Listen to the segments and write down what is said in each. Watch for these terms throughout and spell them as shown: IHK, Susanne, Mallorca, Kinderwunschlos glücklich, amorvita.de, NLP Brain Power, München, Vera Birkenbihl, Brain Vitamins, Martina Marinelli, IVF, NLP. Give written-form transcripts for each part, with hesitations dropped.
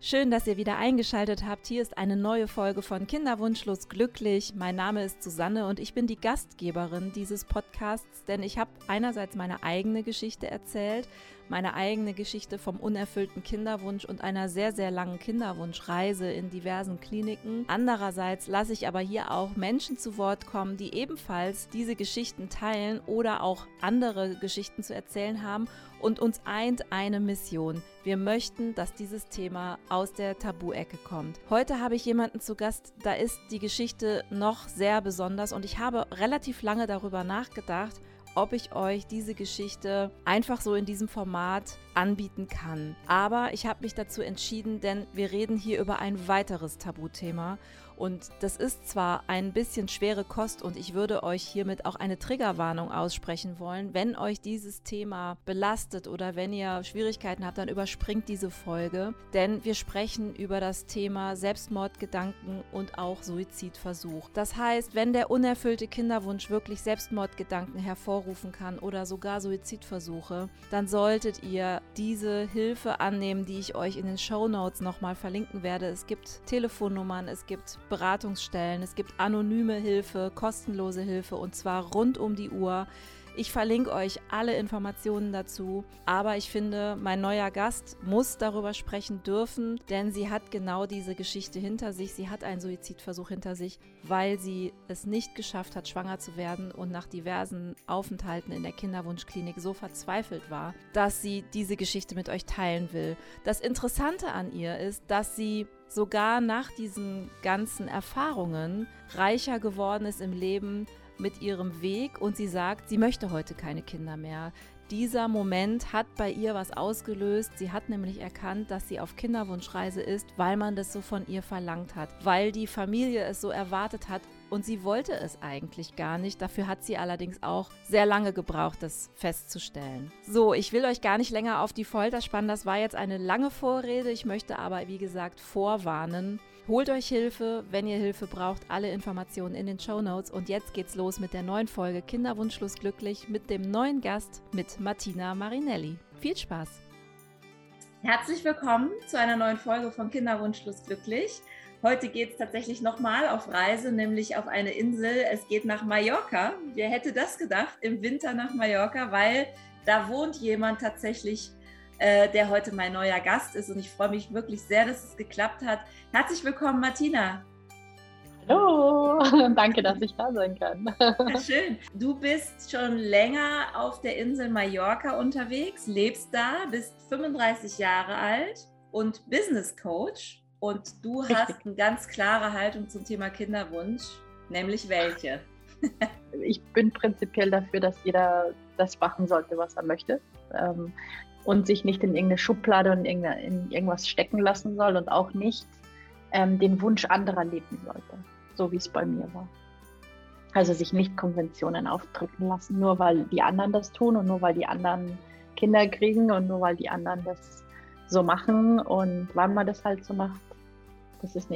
Schön, dass ihr wieder eingeschaltet habt. Hier ist eine neue Folge von Kinderwunschlos glücklich. Mein Name ist Susanne und ich bin die Gastgeberin dieses Podcasts, denn ich habe einerseits meine eigene Geschichte erzählt, meine eigene Geschichte vom unerfüllten Kinderwunsch und einer sehr, sehr langen Kinderwunschreise in diversen Kliniken. Andererseits lasse ich aber hier auch Menschen zu Wort kommen, die ebenfalls diese Geschichten teilen oder auch andere Geschichten zu erzählen haben, und uns eint eine Mission. Wir möchten, dass dieses Thema aus der Tabu-Ecke kommt. Heute habe ich jemanden zu Gast, da ist die Geschichte noch sehr besonders und ich habe relativ lange darüber nachgedacht, ob ich euch diese Geschichte einfach so in diesem Format anbieten kann. Aber ich habe mich dazu entschieden, denn wir reden hier über ein weiteres Tabuthema. Und das ist zwar ein bisschen schwere Kost und ich würde euch hiermit auch eine Triggerwarnung aussprechen wollen. Wenn euch dieses Thema belastet oder wenn ihr Schwierigkeiten habt, dann überspringt diese Folge. Denn wir sprechen über das Thema Selbstmordgedanken und auch Suizidversuch. Das heißt, wenn der unerfüllte Kinderwunsch wirklich Selbstmordgedanken hervorrufen kann oder sogar Suizidversuche, dann solltet ihr diese Hilfe annehmen, die ich euch in den Shownotes nochmal verlinken werde. Es gibt Telefonnummern, es gibt Beratungsstellen, es gibt anonyme Hilfe, kostenlose Hilfe und zwar rund um die Uhr. Ich verlinke euch alle Informationen dazu, aber ich finde, mein neuer Gast muss darüber sprechen dürfen, denn sie hat genau diese Geschichte hinter sich. Sie hat einen Suizidversuch hinter sich, weil sie es nicht geschafft hat, schwanger zu werden und nach diversen Aufenthalten in der Kinderwunschklinik so verzweifelt war, dass sie diese Geschichte mit euch teilen will. Das Interessante an ihr ist, dass sie sogar nach diesen ganzen Erfahrungen reicher geworden ist im Leben, mit ihrem Weg, und sie sagt, sie möchte heute keine Kinder mehr. Dieser Moment hat bei ihr was ausgelöst. Sie hat nämlich erkannt, dass sie auf Kinderwunschreise ist, weil man das so von ihr verlangt hat, weil die Familie es so erwartet hat und sie wollte es eigentlich gar nicht. Dafür hat sie allerdings auch sehr lange gebraucht, das festzustellen. So, ich will euch gar nicht länger auf die Folter spannen. Das war jetzt eine lange Vorrede. Ich möchte aber, wie gesagt, vorwarnen. Holt euch Hilfe, wenn ihr Hilfe braucht, alle Informationen in den Shownotes. Und jetzt geht's los mit der neuen Folge Kinderwunschlos glücklich mit dem neuen Gast, mit Martina Marinelli. Viel Spaß! Herzlich willkommen zu einer neuen Folge von Kinderwunschlos glücklich. Heute geht es tatsächlich nochmal auf Reise, nämlich auf eine Insel. Es geht nach Mallorca. Wer hätte das gedacht, im Winter nach Mallorca, weil da wohnt jemand tatsächlich, der heute mein neuer Gast ist, und ich freue mich wirklich sehr, dass es geklappt hat. Herzlich willkommen, Martina. Hallo, danke, dass ich da sein kann. Ja, schön. Du bist schon länger auf der Insel Mallorca unterwegs, lebst da, bist 35 Jahre alt und Business Coach, und du hast eine ganz klare Haltung zum Thema Kinderwunsch, nämlich welche? Ich bin prinzipiell dafür, dass jeder das machen sollte, was er möchte. Und sich nicht in irgendeine Schublade und in irgendwas stecken lassen soll und auch nicht den Wunsch anderer leben sollte, so wie es bei mir war. Also sich nicht Konventionen aufdrücken lassen, nur weil die anderen das tun und nur weil die anderen Kinder kriegen und nur weil die anderen das so machen und wann man das halt so macht, das ist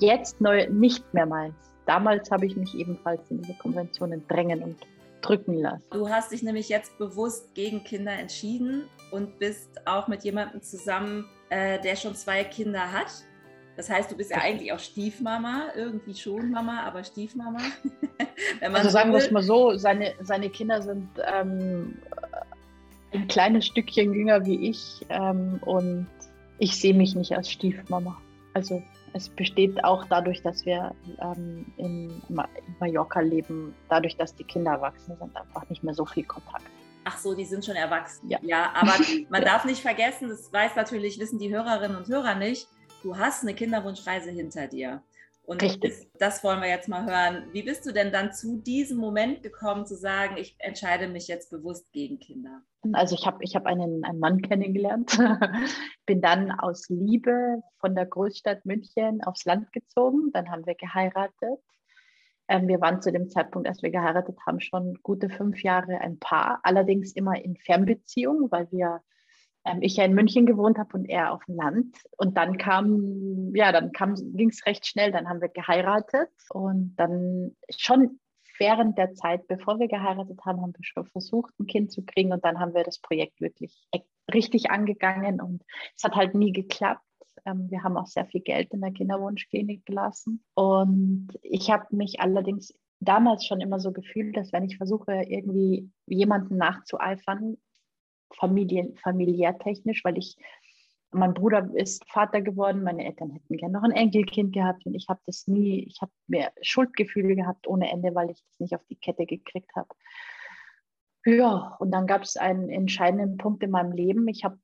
jetzt neu nicht mehr meins. Damals habe ich mich ebenfalls in diese Konventionen drängen und drücken lassen. Du hast dich nämlich jetzt bewusst gegen Kinder entschieden und bist auch mit jemandem zusammen, der schon 2 Kinder hat. Das heißt, du bist ja eigentlich auch Stiefmama, irgendwie schon Mama, aber Stiefmama. Wenn man also sagen wir es mal so, seine Kinder sind ein kleines Stückchen jünger wie ich, und ich sehe mich nicht als Stiefmama. Also es besteht auch dadurch, dass wir in Mallorca leben, dadurch, dass die Kinder erwachsen sind, einfach nicht mehr so viel Kontakt. Ach so, die sind schon erwachsen. Ja aber man darf nicht vergessen, das wissen die Hörerinnen und Hörer nicht, du hast eine Kinderwunschreise hinter dir. Und das wollen wir jetzt mal hören. Wie bist du denn dann zu diesem Moment gekommen, zu sagen, ich entscheide mich jetzt bewusst gegen Kinder? Also ich hab einen Mann kennengelernt, bin dann aus Liebe von der Großstadt München aufs Land gezogen, dann haben wir geheiratet. Wir waren zu dem Zeitpunkt, als wir geheiratet haben, schon gute 5 Jahre ein Paar, allerdings immer in Fernbeziehung, weil ich ja in München gewohnt habe und er auf dem Land. Und dann ging es recht schnell, dann haben wir geheiratet. Und dann schon während der Zeit, bevor wir geheiratet haben, haben wir schon versucht, ein Kind zu kriegen. Und dann haben wir das Projekt wirklich richtig angegangen und es hat halt nie geklappt. Wir haben auch sehr viel Geld in der Kinderwunschklinik gelassen. Und ich habe mich allerdings damals schon immer so gefühlt, dass wenn ich versuche, irgendwie jemanden nachzueifern, familiär technisch, weil mein Bruder ist Vater geworden, meine Eltern hätten gerne noch ein Enkelkind gehabt und ich habe mehr Schuldgefühle gehabt ohne Ende, weil ich das nicht auf die Kette gekriegt habe. Ja, und dann gab es einen entscheidenden Punkt in meinem Leben. Ich habe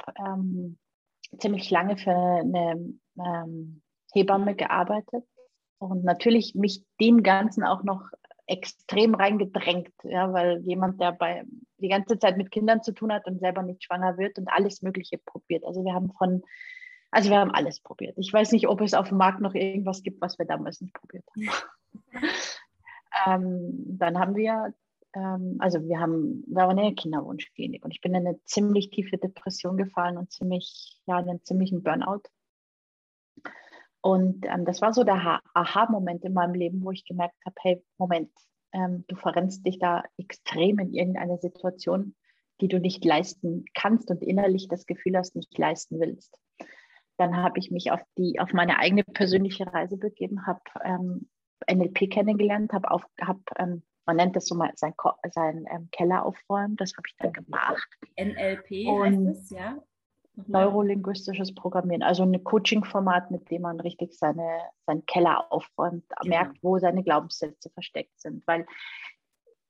ziemlich lange für eine Hebamme gearbeitet und natürlich mich dem Ganzen auch noch extrem reingedrängt, ja, weil jemand, der die ganze Zeit mit Kindern zu tun hat und selber nicht schwanger wird und alles Mögliche probiert. Also wir haben alles probiert. Ich weiß nicht, ob es auf dem Markt noch irgendwas gibt, was wir damals nicht probiert haben. Dann haben wir, wir waren in der Kinderwunschklinik und ich bin in eine ziemlich tiefe Depression gefallen und einen ziemlichen Burnout. Und das war so der Aha-Moment in meinem Leben, wo ich gemerkt habe, hey, Moment, du verrennst dich da extrem in irgendeine Situation, die du nicht leisten kannst und innerlich das Gefühl hast, nicht leisten willst. Dann habe ich mich auf meine eigene persönliche Reise begeben, habe NLP kennengelernt, man nennt das so mal seinen Keller aufräumen, das habe ich dann gemacht. NLP heißt es, ja. Neurolinguistisches Programmieren, also ein Coaching-Format, mit dem man richtig seinen Keller aufräumt, merkt, wo seine Glaubenssätze versteckt sind. Weil,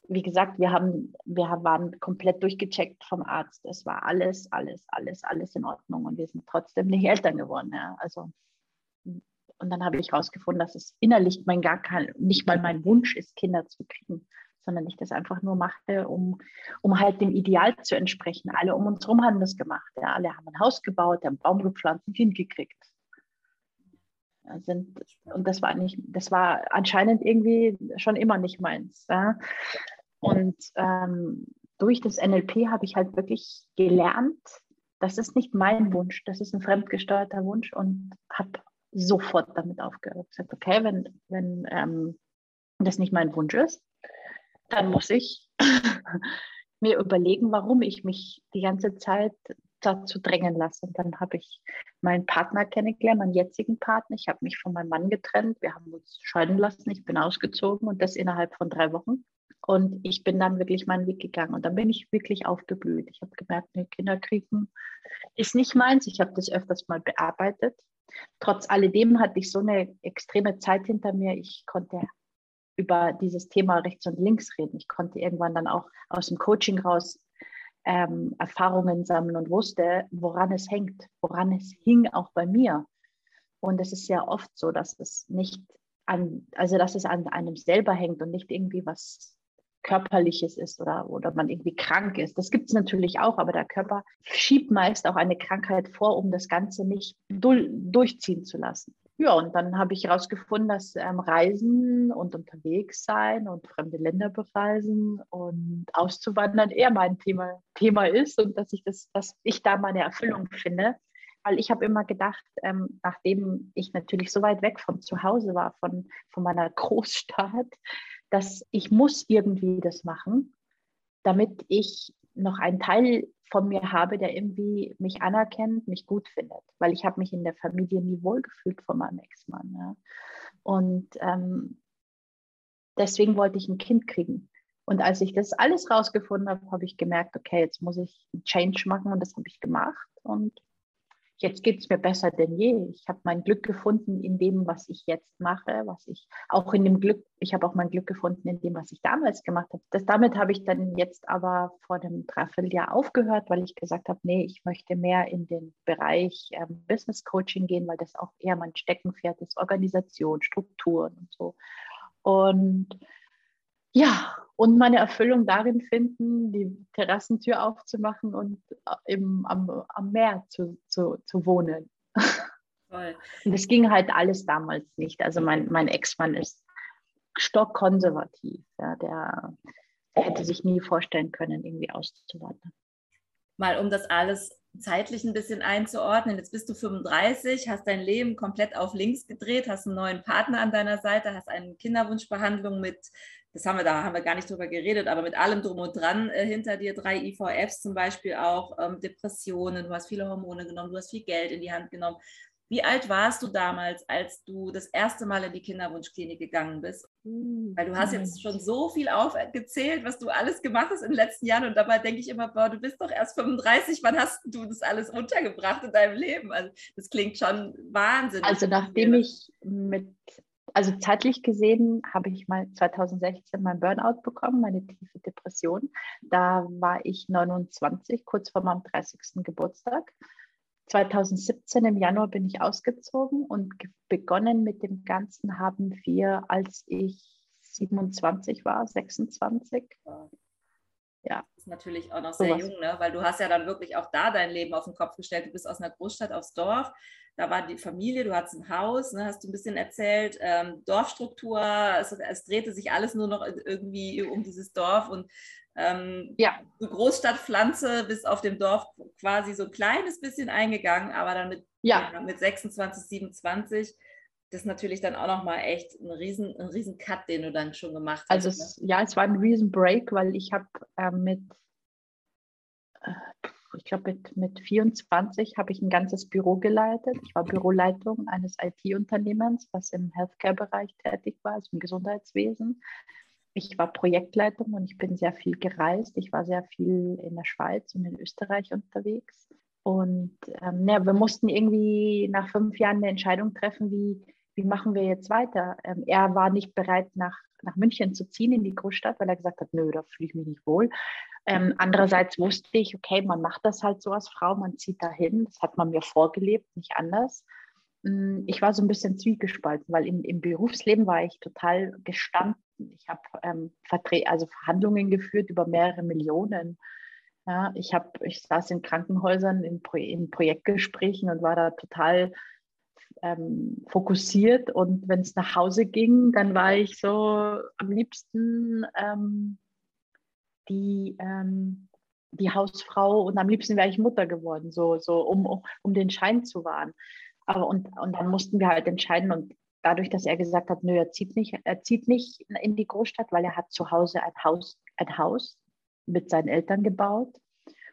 wie gesagt, wir waren komplett durchgecheckt vom Arzt. Es war alles in Ordnung und wir sind trotzdem nicht Eltern geworden. Ja. Also, und dann habe ich herausgefunden, dass es innerlich nicht mal mein Wunsch ist, Kinder zu kriegen, sondern ich das einfach nur machte, um halt dem Ideal zu entsprechen. Alle um uns herum haben das gemacht. Ja. Alle haben ein Haus gebaut, haben einen Baum gepflanzt, ein Kind gekriegt. Und das war anscheinend irgendwie schon immer nicht meins. Ja. Und durch das NLP habe ich halt wirklich gelernt, das ist nicht mein Wunsch, das ist ein fremdgesteuerter Wunsch, und habe sofort damit aufgehört. Ich habe gesagt, okay, wenn das nicht mein Wunsch ist, dann muss ich mir überlegen, warum ich mich die ganze Zeit dazu drängen lasse. Und dann habe ich meinen Partner kennengelernt, meinen jetzigen Partner. Ich habe mich von meinem Mann getrennt. Wir haben uns scheiden lassen. Ich bin ausgezogen und das innerhalb von 3 Wochen. Und ich bin dann wirklich meinen Weg gegangen. Und dann bin ich wirklich aufgeblüht. Ich habe gemerkt, Kinder kriegen ist nicht meins. Ich habe das öfters mal bearbeitet. Trotz alledem hatte ich so eine extreme Zeit hinter mir. Ich konnte über dieses Thema rechts und links reden. Ich konnte irgendwann dann auch aus dem Coaching raus Erfahrungen sammeln und wusste, woran es hängt, woran es hing auch bei mir. Und es ist sehr oft so, dass es dass es an einem selber hängt und nicht irgendwie was Körperliches ist oder man irgendwie krank ist. Das gibt es natürlich auch, aber der Körper schiebt meist auch eine Krankheit vor, um das Ganze nicht durchziehen zu lassen. Ja, und dann habe ich herausgefunden, dass Reisen und unterwegs sein und fremde Länder bereisen und auszuwandern eher mein Thema ist und dass ich da meine Erfüllung finde. Weil ich habe immer gedacht, nachdem ich natürlich so weit weg von zu Hause war, von meiner Großstadt, dass ich muss irgendwie das machen, damit ich noch einen Teil von mir habe, der irgendwie mich anerkennt, mich gut findet, weil ich habe mich in der Familie nie wohlgefühlt von meinem Ex-Mann. Ja. Und deswegen wollte ich ein Kind kriegen. Und als ich das alles rausgefunden habe, habe ich gemerkt, okay, jetzt muss ich einen Change machen, und das habe ich gemacht. Und jetzt geht es mir besser denn je. Ich habe mein Glück gefunden in dem, was ich jetzt mache, ich habe auch mein Glück gefunden in dem, was ich damals gemacht habe. Damit habe ich dann jetzt aber vor einem Dreivierteljahr aufgehört, weil ich gesagt habe, nee, ich möchte mehr in den Bereich Business Coaching gehen, weil das auch eher mein Steckenpferd ist, Organisation, Strukturen und so. Und ja, und meine Erfüllung darin finden, die Terrassentür aufzumachen und am Meer zu wohnen. Toll. Das ging halt alles damals nicht. Also mein Ex-Mann ist stockkonservativ. Ja, der hätte sich nie vorstellen können, irgendwie auszuwandern. Mal um das alles zeitlich ein bisschen einzuordnen. Jetzt bist du 35, hast dein Leben komplett auf links gedreht, hast einen neuen Partner an deiner Seite, hast eine Kinderwunschbehandlung mit, haben wir gar nicht drüber geredet, aber mit allem Drum und Dran hinter dir, 3 IVFs zum Beispiel auch, Depressionen, du hast viele Hormone genommen, du hast viel Geld in die Hand genommen. Wie alt warst du damals, als du das erste Mal in die Kinderwunschklinik gegangen bist? Weil du hast jetzt schon so viel aufgezählt, was du alles gemacht hast in den letzten Jahren. Und dabei denke ich immer, boah, du bist doch erst 35, wann hast du das alles untergebracht in deinem Leben? Also das klingt schon wahnsinnig. Also nachdem ich zeitlich gesehen, habe ich mal 2016 meinen Burnout bekommen, meine tiefe Depression. Da war ich 29, kurz vor meinem 30. Geburtstag. 2017 im Januar bin ich ausgezogen und begonnen mit dem Ganzen haben wir, als ich 27 war, 26. Ja. Das ist natürlich auch noch sehr jung, ne? Weil du hast ja dann wirklich auch da dein Leben auf den Kopf gestellt. Du bist aus einer Großstadt aufs Dorf, da war die Familie, du hattest ein Haus, ne? Hast du ein bisschen erzählt, Dorfstruktur, es drehte sich alles nur noch irgendwie um dieses Dorf und so Großstadtpflanze bis auf dem Dorf quasi so ein kleines bisschen eingegangen, aber dann mit 26, 27, das ist natürlich dann auch nochmal echt ein riesen Cut, den du dann schon gemacht hast. Also es war ein riesen Break, weil ich habe mit 24 habe ich ein ganzes Büro geleitet. Ich war Büroleitung eines IT-Unternehmens, was im Healthcare-Bereich tätig war, also im Gesundheitswesen. Ich war Projektleitung und ich bin sehr viel gereist. Ich war sehr viel in der Schweiz und in Österreich unterwegs. Und wir mussten irgendwie nach 5 Jahren eine Entscheidung treffen, wie machen wir jetzt weiter. Er war nicht bereit, nach München zu ziehen, in die Großstadt, weil er gesagt hat, nö, da fühle ich mich nicht wohl. Andererseits wusste ich, okay, man macht das halt so als Frau, man zieht dahin. Das hat man mir vorgelebt, nicht anders. Ich war so ein bisschen zwiegespalten, weil im Berufsleben war ich total gestanden. Ich habe Verhandlungen geführt über mehrere Millionen. Ja, ich saß in Krankenhäusern, in Projektgesprächen und war da total fokussiert. Und wenn es nach Hause ging, dann war ich so am liebsten die Hausfrau und am liebsten wäre ich Mutter geworden, um den Schein zu wahren. Aber und dann mussten wir halt entscheiden und dadurch, dass er gesagt hat, nö, er zieht nicht in die Großstadt, weil er hat zu Hause ein Haus mit seinen Eltern gebaut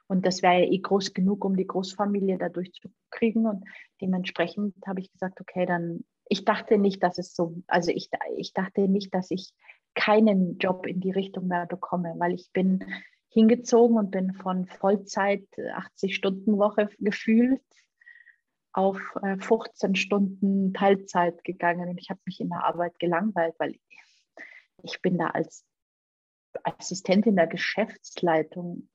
und das wäre ja eh groß genug, um die Großfamilie da durchzukriegen und dementsprechend habe ich gesagt, okay, dann, ich dachte nicht, dass ich keinen Job in die Richtung mehr bekomme, weil ich bin hingezogen und bin von Vollzeit 80-Stunden-Woche gefühlt auf 15 Stunden Teilzeit gegangen und ich habe mich in der Arbeit gelangweilt, weil ich bin da als Assistentin der Geschäftsleitung,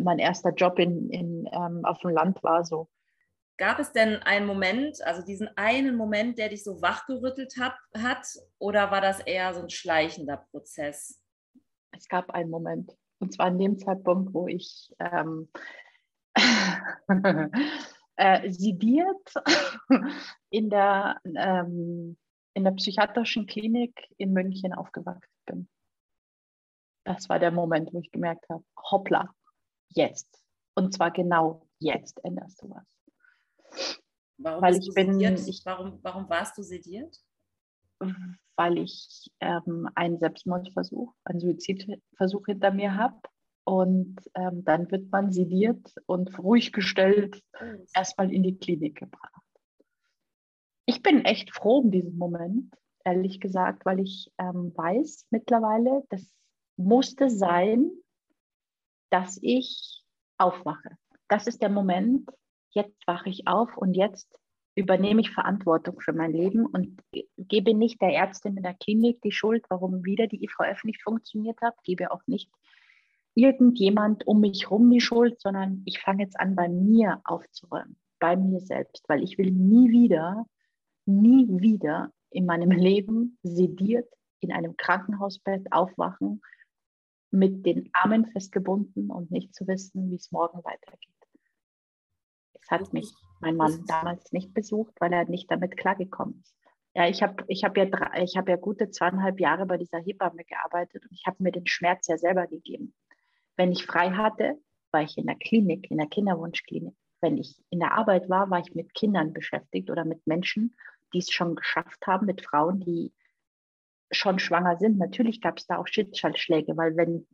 mein erster Job auf dem Land war so. Gab es denn einen Moment, also diesen einen Moment, der dich so wachgerüttelt hat oder war das eher so ein schleichender Prozess? Es gab einen Moment und zwar an dem Zeitpunkt, wo ich sediert in der psychiatrischen Klinik in München aufgewacht bin. Das war der Moment, wo ich gemerkt habe, hoppla, jetzt. Und zwar genau jetzt änderst du was. Warum warst du sediert? Weil ich einen Selbstmordversuch, einen Suizidversuch hinter mir habe. Und dann wird man sediert und ruhig gestellt, erstmal in die Klinik gebracht. Ich bin echt froh um diesen Moment, ehrlich gesagt, weil ich weiß mittlerweile, das musste sein, dass ich aufwache. Das ist der Moment, jetzt wache ich auf und jetzt übernehme ich Verantwortung für mein Leben und gebe nicht der Ärztin in der Klinik die Schuld, warum wieder die IVF nicht funktioniert hat, gebe auch nicht irgendjemand um mich rum die Schuld, sondern ich fange jetzt an, bei mir aufzuräumen, bei mir selbst, weil ich will nie wieder in meinem Leben sediert in einem Krankenhausbett aufwachen, mit den Armen festgebunden und nicht zu wissen, wie es morgen weitergeht. Es hat mich mein Mann damals nicht besucht, weil er nicht damit klargekommen ist. Ja, ich hab ja gute 2,5 Jahre bei dieser Hebamme gearbeitet und ich habe mir den Schmerz ja selber gegeben. Wenn ich frei hatte, war ich in der Klinik, in der Kinderwunschklinik. Wenn ich in der Arbeit war ich mit Kindern beschäftigt oder mit Menschen, die es schon geschafft haben, mit Frauen, die schon schwanger sind. Natürlich gab es da auch Schicksalsschläge, weil wenn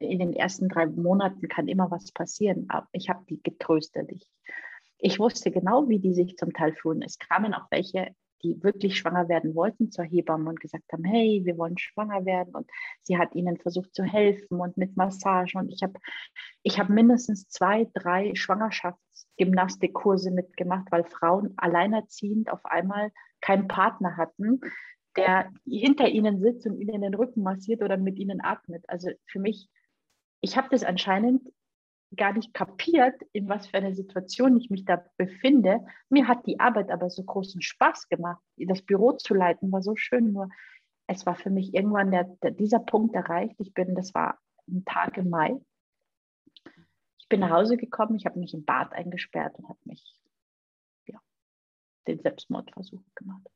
in den ersten 3 Monaten kann immer was passieren. Aber ich habe die getröstet. Ich Ich wusste genau, wie die sich zum Teil fühlen. Es kamen auch welche, die wirklich schwanger werden wollten, zur Hebamme und gesagt haben, hey, wir wollen schwanger werden. Und sie hat ihnen versucht zu helfen und mit Massagen. Und ich hab mindestens 2, 3 Schwangerschaftsgymnastikkurse mitgemacht, weil Frauen alleinerziehend auf einmal keinen Partner hatten, der hinter ihnen sitzt und ihnen den Rücken massiert oder mit ihnen atmet. Also für mich, ich habe das anscheinend gar nicht kapiert, in was für einer Situation ich mich da befinde. Mir hat die Arbeit aber so großen Spaß gemacht. Das Büro zu leiten war so schön, nur es war für mich irgendwann dieser Punkt erreicht. Das war ein Tag im Mai. Ich bin nach Hause gekommen, ich habe mich im Bad eingesperrt und habe mich den Selbstmordversuch gemacht.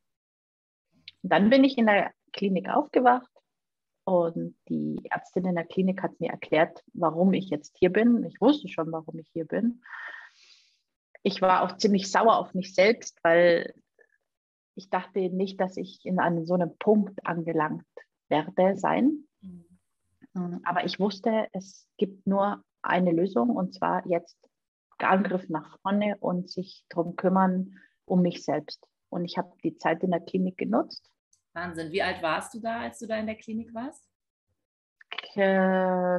Und dann bin ich in der Klinik aufgewacht. Und die Ärztin in der Klinik hat mir erklärt, warum ich jetzt hier bin. Ich wusste schon, warum ich hier bin. Ich war auch ziemlich sauer auf mich selbst, weil ich dachte nicht, dass ich in so einem Punkt angelangt werde sein. Aber ich wusste, es gibt nur eine Lösung, und zwar jetzt Angriff nach vorne und sich darum kümmern, um mich selbst. Und ich habe die Zeit in der Klinik genutzt. Wahnsinn. Wie alt warst du da, als du da in der Klinik warst?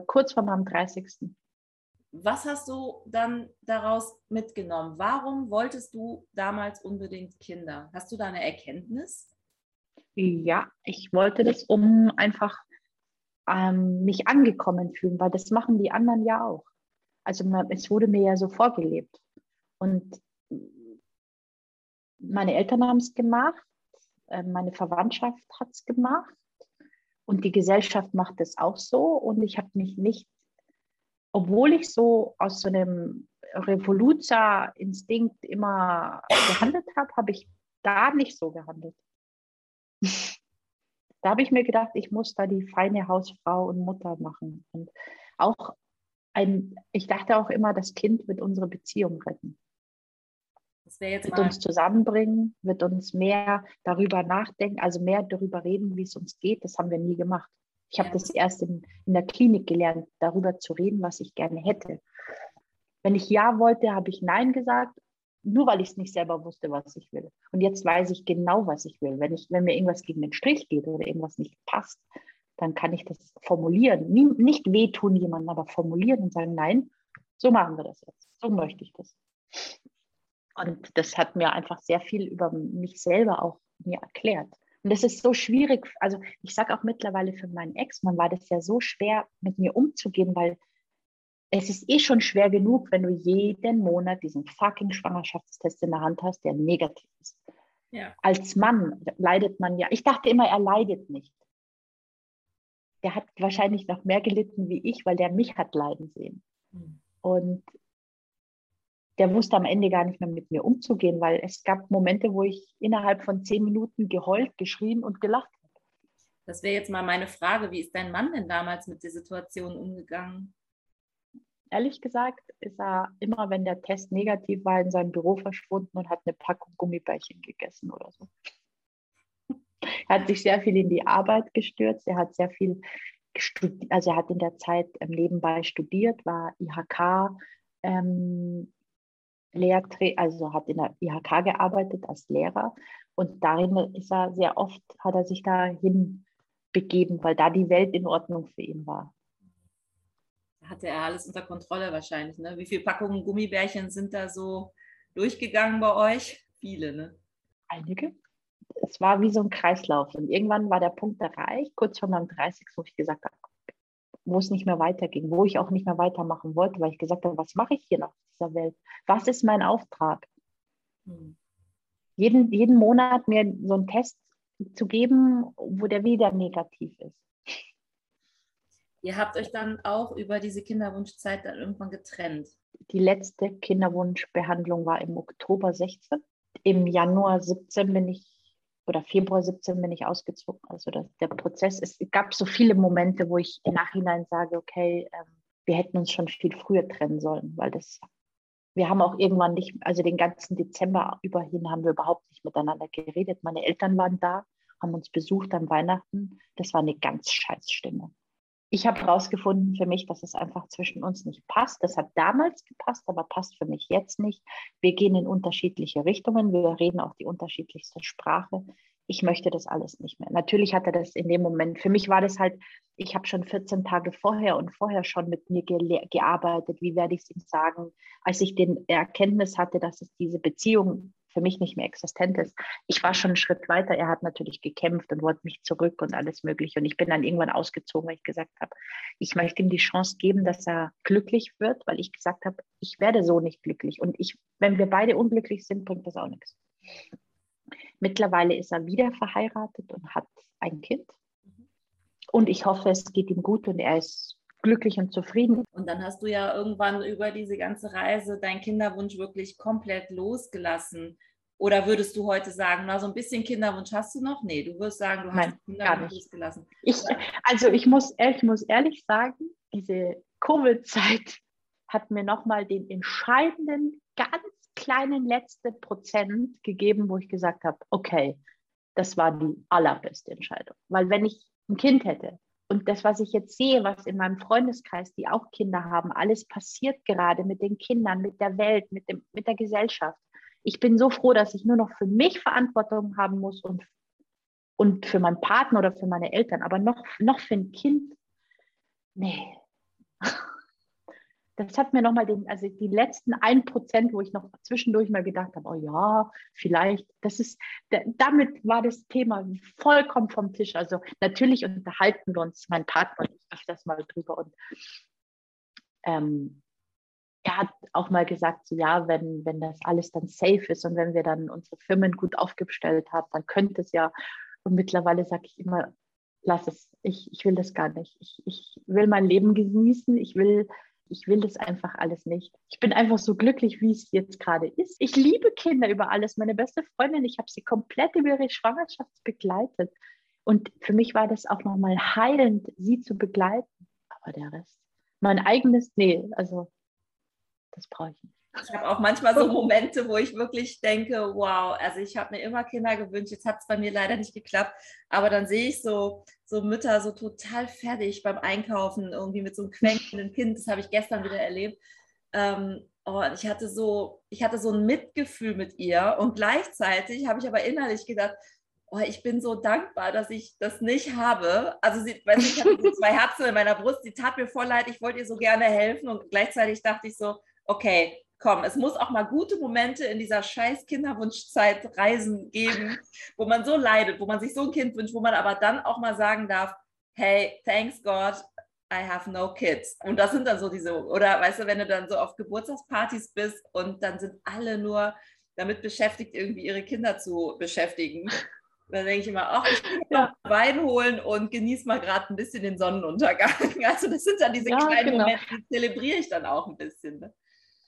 Kurz vor meinem 30. Was hast du dann daraus mitgenommen? Warum wolltest du damals unbedingt Kinder? Hast du da eine Erkenntnis? Ja, ich wollte das, um einfach mich angekommen fühlen, weil das machen die anderen ja auch. Also es wurde mir ja so vorgelebt. Und meine Eltern haben es gemacht. Meine Verwandtschaft hat es gemacht und die Gesellschaft macht es auch so. Und ich habe mich nicht, obwohl ich so aus so einem Revoluzzer-Instinkt immer gehandelt habe, habe ich da nicht so gehandelt. Da habe ich mir gedacht, ich muss da die feine Hausfrau und Mutter machen. Und auch ich dachte auch immer, das Kind wird unsere Beziehung retten. Das wird uns zusammenbringen, wird uns mehr darüber nachdenken, also mehr darüber reden, wie es uns geht. Das haben wir nie gemacht. Ich habe das erst in der Klinik gelernt, darüber zu reden, was ich gerne hätte. Wenn ich Ja wollte, habe ich Nein gesagt, nur weil ich es nicht selber wusste, was ich will. Und jetzt weiß ich genau, was ich will. Wenn mir irgendwas gegen den Strich geht oder irgendwas nicht passt, dann kann ich das formulieren. Nicht wehtun jemandem, aber formulieren und sagen, nein, so machen wir das jetzt. So möchte ich das. Und das hat mir einfach sehr viel über mich selber auch mir erklärt. Und das ist so schwierig. Also ich sage auch mittlerweile, für meinen Ex-Mann war das ja so schwer, mit mir umzugehen, weil es ist eh schon schwer genug, wenn du jeden Monat diesen fucking Schwangerschaftstest in der Hand hast, der negativ ist. Ja. Als Mann leidet man ja. Ich dachte immer, er leidet nicht. Der hat wahrscheinlich noch mehr gelitten wie ich, weil der mich hat leiden sehen. Und der wusste am Ende gar nicht mehr mit mir umzugehen, weil es gab Momente, wo ich innerhalb von 10 Minuten geheult, geschrien und gelacht habe. Das wäre jetzt mal meine Frage, wie ist dein Mann denn damals mit der Situation umgegangen? Ehrlich gesagt ist er immer, wenn der Test negativ war, in seinem Büro verschwunden und hat eine Packung Gummibärchen gegessen oder so. Er hat sich sehr viel in die Arbeit gestürzt, er hat sehr viel studiert, also er hat in der Zeit nebenbei studiert, war IHK, also hat in der IHK gearbeitet als Lehrer, und darin ist er sehr oft, hat er sich dahin begeben, weil da die Welt in Ordnung für ihn war. Hatte er alles unter Kontrolle wahrscheinlich, ne? Wie viele Packungen Gummibärchen sind da so durchgegangen bei euch? Viele, ne? Einige. Es war wie so ein Kreislauf, und irgendwann war der Punkt erreicht, kurz vor meinem 30. wo ich gesagt habe, wo es nicht mehr weiterging, wo ich auch nicht mehr weitermachen wollte, weil ich gesagt habe, was mache ich hier noch in dieser Welt? Was ist mein Auftrag? Jeden Monat mir so einen Test zu geben, wo der wieder negativ ist. Ihr habt euch dann auch über diese Kinderwunschzeit dann irgendwann getrennt. Die letzte Kinderwunschbehandlung war im Oktober 2016. Im Januar 2017 oder Februar 2017 bin ich ausgezogen. Also der Prozess, es gab so viele Momente, wo ich im Nachhinein sage, okay, wir hätten uns schon viel früher trennen sollen, weil wir haben auch irgendwann nicht, also den ganzen Dezember überhin haben wir überhaupt nicht miteinander geredet. Meine Eltern waren da, haben uns besucht an Weihnachten. Das war eine ganz scheiß Stimmung. ich habe herausgefunden für mich, dass es einfach zwischen uns nicht passt. Das hat damals gepasst, aber passt für mich jetzt nicht. Wir gehen in unterschiedliche Richtungen. Wir reden auch die unterschiedlichste Sprache. Ich möchte das alles nicht mehr. Natürlich hat er das in dem Moment, für mich war das halt, ich habe schon 14 Tage vorher schon mit mir gearbeitet, wie werde ich es ihm sagen, als ich die Erkenntnis hatte, dass es diese Beziehung für mich nicht mehr existent ist. Ich war schon einen Schritt weiter, er hat natürlich gekämpft und wollte mich zurück und alles mögliche und ich bin dann irgendwann ausgezogen, weil ich gesagt habe, ich möchte ihm die Chance geben, dass er glücklich wird, weil ich gesagt habe, ich werde so nicht glücklich und wenn wir beide unglücklich sind, bringt das auch nichts. Mittlerweile ist er wieder verheiratet und hat ein Kind. Und ich hoffe, es geht ihm gut und er ist glücklich und zufrieden. Und dann hast du ja irgendwann über diese ganze Reise deinen Kinderwunsch wirklich komplett losgelassen. Oder würdest du heute sagen, na, so ein bisschen Kinderwunsch hast du noch? Nee, du würdest sagen, du hast Kinderwunsch losgelassen. Ich muss ehrlich sagen, diese Covid-Zeit hat mir nochmal den entscheidenden, ganz kleinen letzten Prozent gegeben, wo ich gesagt habe, okay, das war die allerbeste Entscheidung. Weil wenn ich ein Kind hätte und das, was ich jetzt sehe, was in meinem Freundeskreis, die auch Kinder haben, alles passiert gerade mit den Kindern, mit der Welt, mit der Gesellschaft. Ich bin so froh, dass ich nur noch für mich Verantwortung haben muss und für meinen Partner oder für meine Eltern, aber noch für ein Kind, nee. Das hat mir nochmal die letzten 1%, wo ich noch zwischendurch mal gedacht habe, oh ja, vielleicht, damit war das Thema vollkommen vom Tisch. Also natürlich unterhalten wir uns, mein Partner und ich, öfters mal drüber. Und er hat auch mal gesagt, so, ja, wenn das alles dann safe ist und wenn wir dann unsere Firmen gut aufgestellt haben, dann könnte es ja. Und mittlerweile sage ich immer, lass es, ich will das gar nicht. Ich will mein Leben genießen, ich will das einfach alles nicht. Ich bin einfach so glücklich, wie es jetzt gerade ist. Ich liebe Kinder über alles. Meine beste Freundin, ich habe sie komplett über ihre Schwangerschaft begleitet. Und für mich war das auch nochmal heilend, sie zu begleiten. Aber der Rest, mein eigenes, nee, also das brauche ich nicht. Ich habe auch manchmal so Momente, wo ich wirklich denke, wow, also ich habe mir immer Kinder gewünscht, jetzt hat es bei mir leider nicht geklappt, aber dann sehe ich so Mütter so total fertig beim Einkaufen, irgendwie mit so einem quengelnden Kind, das habe ich gestern wieder erlebt. Ich hatte so ein Mitgefühl mit ihr und gleichzeitig habe ich aber innerlich gedacht, oh, ich bin so dankbar, dass ich das nicht habe. Also ich hatte so zwei Herzen in meiner Brust, die tat mir voll leid, ich wollte ihr so gerne helfen und gleichzeitig dachte ich so, okay, komm, es muss auch mal gute Momente in dieser scheiß Kinderwunschzeit Reisen geben, wo man so leidet, wo man sich so ein Kind wünscht, wo man aber dann auch mal sagen darf, hey, thanks God, I have no kids. Und das sind dann so diese, oder weißt du, wenn du dann so auf Geburtstagspartys bist und dann sind alle nur damit beschäftigt, irgendwie ihre Kinder zu beschäftigen. Dann denke ich immer, ach, ich will mal Wein holen und genieße mal gerade ein bisschen den Sonnenuntergang. Also das sind dann diese kleinen Momente, die zelebriere ich dann auch ein bisschen, ne?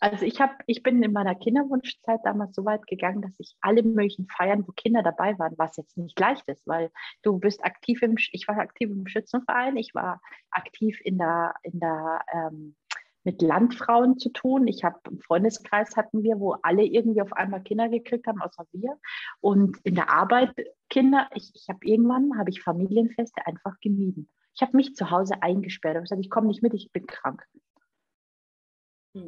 Also ich bin in meiner Kinderwunschzeit damals so weit gegangen, dass ich alle möglichen Feiern, wo Kinder dabei waren, was jetzt nicht leicht ist, weil du bist aktiv ich war aktiv im Schützenverein, ich war aktiv mit Landfrauen zu tun. Ich habe einen Freundeskreis hatten wir, wo alle irgendwie auf einmal Kinder gekriegt haben, außer wir. Und in der Arbeit Kinder, habe ich Familienfeste einfach gemieden. Ich habe mich zu Hause eingesperrt und gesagt, ich komme nicht mit, ich bin krank.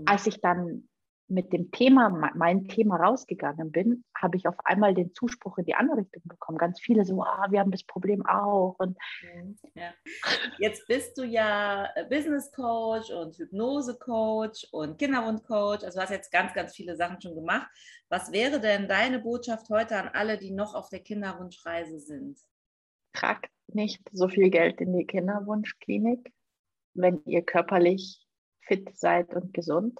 Als ich dann mit dem Thema, mein Thema rausgegangen bin, habe ich auf einmal den Zuspruch in die andere Richtung bekommen. Ganz viele so, wir haben das Problem auch. Und ja. Jetzt bist du ja Business Coach und Hypnose Coach und Kinderwunsch Coach. Also du hast jetzt ganz, ganz viele Sachen schon gemacht. Was wäre denn deine Botschaft heute an alle, die noch auf der Kinderwunschreise sind? Tragt nicht so viel Geld in die Kinderwunschklinik, wenn ihr körperlich fit seid und gesund.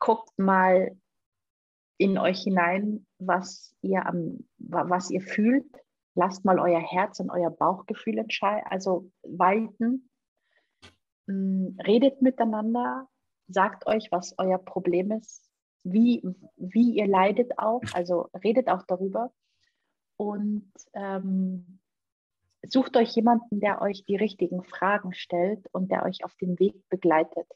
Guckt mal in euch hinein, was ihr fühlt. Lasst mal euer Herz und euer Bauchgefühl walten. Redet miteinander. Sagt euch, was euer Problem ist. Wie ihr leidet auch. Also redet auch darüber. Und sucht euch jemanden, der euch die richtigen Fragen stellt und der euch auf dem Weg begleitet.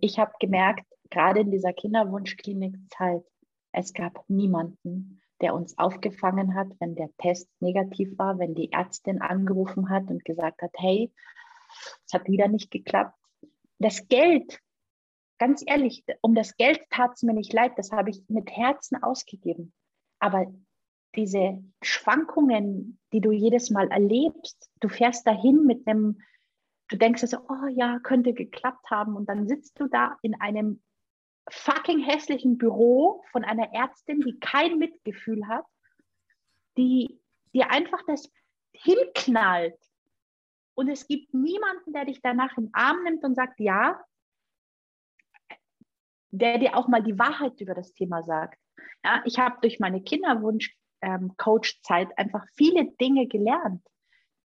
Ich habe gemerkt, gerade in dieser Kinderwunschklinikzeit, es gab niemanden, der uns aufgefangen hat, wenn der Test negativ war, wenn die Ärztin angerufen hat und gesagt hat, hey, Es hat wieder nicht geklappt. Das Geld, ganz ehrlich, um das Geld tat es mir nicht leid, das habe ich mit Herzen ausgegeben. Aber diese Schwankungen, die du jedes Mal erlebst, du fährst dahin mit einem, du denkst so, oh ja, könnte geklappt haben, und dann sitzt du da in einem fucking hässlichen Büro von einer Ärztin, die kein Mitgefühl hat, die dir einfach das hinknallt, und es gibt niemanden, der dich danach im Arm nimmt und sagt, ja, der dir auch mal die Wahrheit über das Thema sagt. Ja, ich habe durch meine Kinderwunsch-Coach-Zeit einfach viele Dinge gelernt,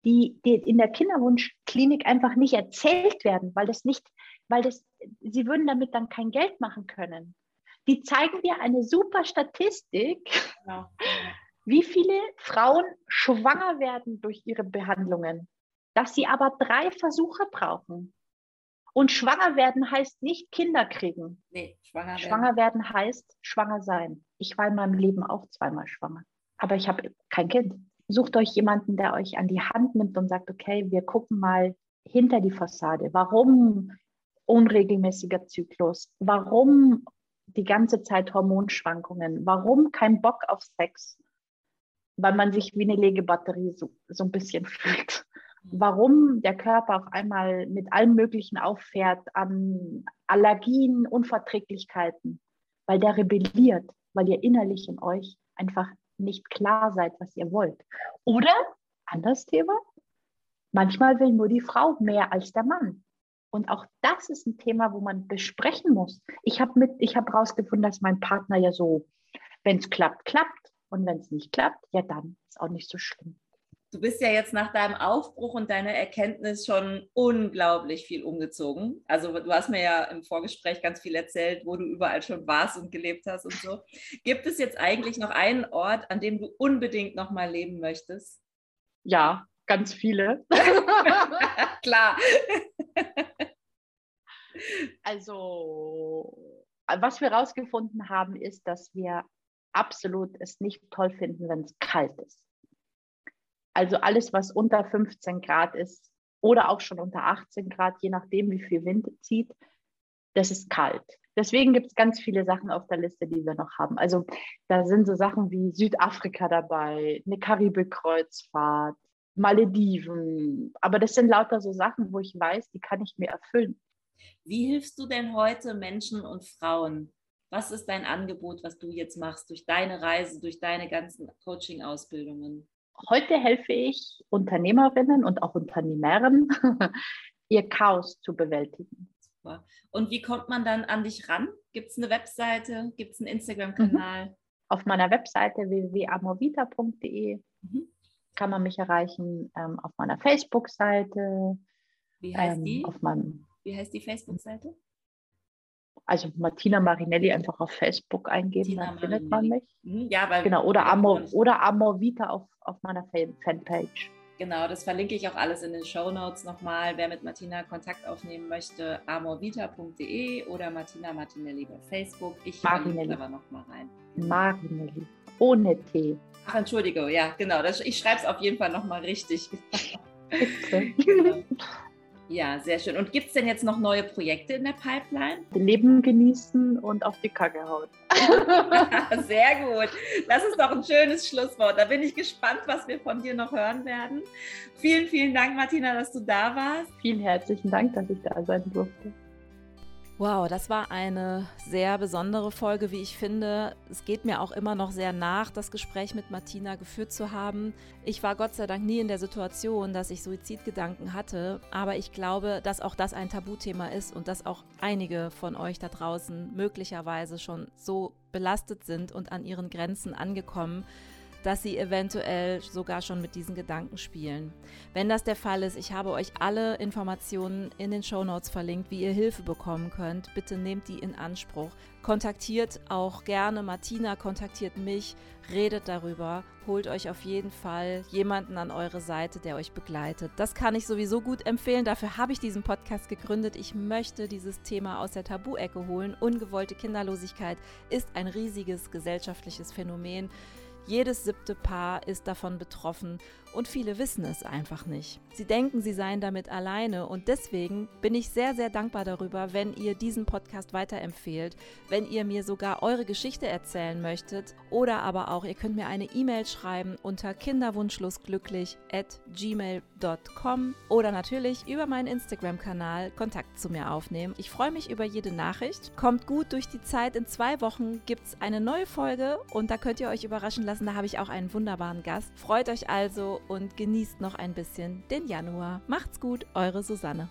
die in der Kinderwunschklinik einfach nicht erzählt werden, sie würden damit dann kein Geld machen können. Die zeigen dir eine super Statistik, ja, wie viele Frauen schwanger werden durch ihre Behandlungen, dass sie aber 3 Versuche brauchen. Und schwanger werden heißt nicht Kinder kriegen. Nee, schwanger werden heißt schwanger sein. Ich war in meinem Leben auch 2-mal schwanger, aber ich habe kein Kind. Sucht euch jemanden, der euch an die Hand nimmt und sagt, okay, wir gucken mal hinter die Fassade. Warum unregelmäßiger Zyklus? Warum die ganze Zeit Hormonschwankungen? Warum kein Bock auf Sex? Weil man sich wie eine Legebatterie so ein bisschen fühlt. Warum der Körper auf einmal mit allem Möglichen auffährt an Allergien, Unverträglichkeiten, weil der rebelliert, weil ihr innerlich in euch einfach nicht klar seid, was ihr wollt. Oder, anderes Thema, manchmal will nur die Frau mehr als der Mann. Und auch das ist ein Thema, wo man besprechen muss. Ich habe herausgefunden, dass mein Partner ja so, wenn es klappt, klappt, und wenn es nicht klappt, ja dann ist auch nicht so schlimm. Du bist ja jetzt nach deinem Aufbruch und deiner Erkenntnis schon unglaublich viel umgezogen. Also du hast mir ja im Vorgespräch ganz viel erzählt, wo du überall schon warst und gelebt hast und so. Gibt es jetzt eigentlich noch einen Ort, an dem du unbedingt nochmal leben möchtest? Ja, ganz viele. Klar. Also, was wir rausgefunden haben, ist, dass wir absolut es nicht toll finden, wenn es kalt ist. Also alles, was unter 15 Grad ist oder auch schon unter 18 Grad, je nachdem, wie viel Wind zieht, das ist kalt. Deswegen gibt es ganz viele Sachen auf der Liste, die wir noch haben. Also da sind so Sachen wie Südafrika dabei, eine Karibik-Kreuzfahrt, Malediven. Aber das sind lauter so Sachen, wo ich weiß, die kann ich mir erfüllen. Wie hilfst du denn heute Menschen und Frauen? Was ist dein Angebot, was du jetzt machst durch deine Reise, durch deine ganzen Coaching-Ausbildungen? Heute helfe ich Unternehmerinnen und auch Unternehmern, ihr Chaos zu bewältigen. Super. Und wie kommt man dann an dich ran? Gibt es eine Webseite? Gibt es einen Instagram-Kanal? Auf meiner Webseite www.amorvita.de kann man mich erreichen. Auf meiner Facebook-Seite. Wie heißt die? Wie heißt die Facebook-Seite? Also Martina Marinelli einfach auf Facebook eingeben, Martina, dann findet Marinelli. Man mich. Ja, weil genau, oder Amorvita auf meiner Fanpage. Genau, das verlinke ich auch alles in den Shownotes nochmal. Wer mit Martina Kontakt aufnehmen möchte, amorvita.de oder Martina Marinelli bei Facebook. Ich verlinke aber nochmal rein. Marinelli, ohne T. Ach, Entschuldigung, ja, genau. Ich schreibe es auf jeden Fall nochmal richtig. Genau. Ja, sehr schön. Und gibt es denn jetzt noch neue Projekte in der Pipeline? Leben genießen und auf die Kacke hauen. Sehr gut. Das ist doch ein schönes Schlusswort. Da bin ich gespannt, was wir von dir noch hören werden. Vielen, vielen Dank, Martina, dass du da warst. Vielen herzlichen Dank, dass ich da sein durfte. Wow, das war eine sehr besondere Folge, wie ich finde. Es geht mir auch immer noch sehr nach, das Gespräch mit Martina geführt zu haben. Ich war Gott sei Dank nie in der Situation, dass ich Suizidgedanken hatte, aber ich glaube, dass auch das ein Tabuthema ist und dass auch einige von euch da draußen möglicherweise schon so belastet sind und an ihren Grenzen angekommen, dass sie eventuell sogar schon mit diesen Gedanken spielen. Wenn das der Fall ist, ich habe euch alle Informationen in den Shownotes verlinkt, wie ihr Hilfe bekommen könnt. Bitte nehmt die in Anspruch. Kontaktiert auch gerne Martina, kontaktiert mich, redet darüber, holt euch auf jeden Fall jemanden an eure Seite, der euch begleitet. Das kann ich sowieso gut empfehlen, dafür habe ich diesen Podcast gegründet. Ich möchte dieses Thema aus der Tabu-Ecke holen. Ungewollte Kinderlosigkeit ist ein riesiges gesellschaftliches Phänomen. Jedes 7. Paar ist davon betroffen und viele wissen es einfach nicht. Sie denken, sie seien damit alleine und deswegen bin ich sehr, sehr dankbar darüber, wenn ihr diesen Podcast weiterempfehlt, wenn ihr mir sogar eure Geschichte erzählen möchtet oder aber auch, ihr könnt mir eine E-Mail schreiben unter kinderwunschlosglücklich@gmail.com oder natürlich über meinen Instagram-Kanal Kontakt zu mir aufnehmen. Ich freue mich über jede Nachricht. Kommt gut durch die Zeit. In 2 Wochen gibt es eine neue Folge und da könnt ihr euch überraschen lassen. Da habe ich auch einen wunderbaren Gast. Freut euch also und genießt noch ein bisschen den Januar. Macht's gut, eure Susanne.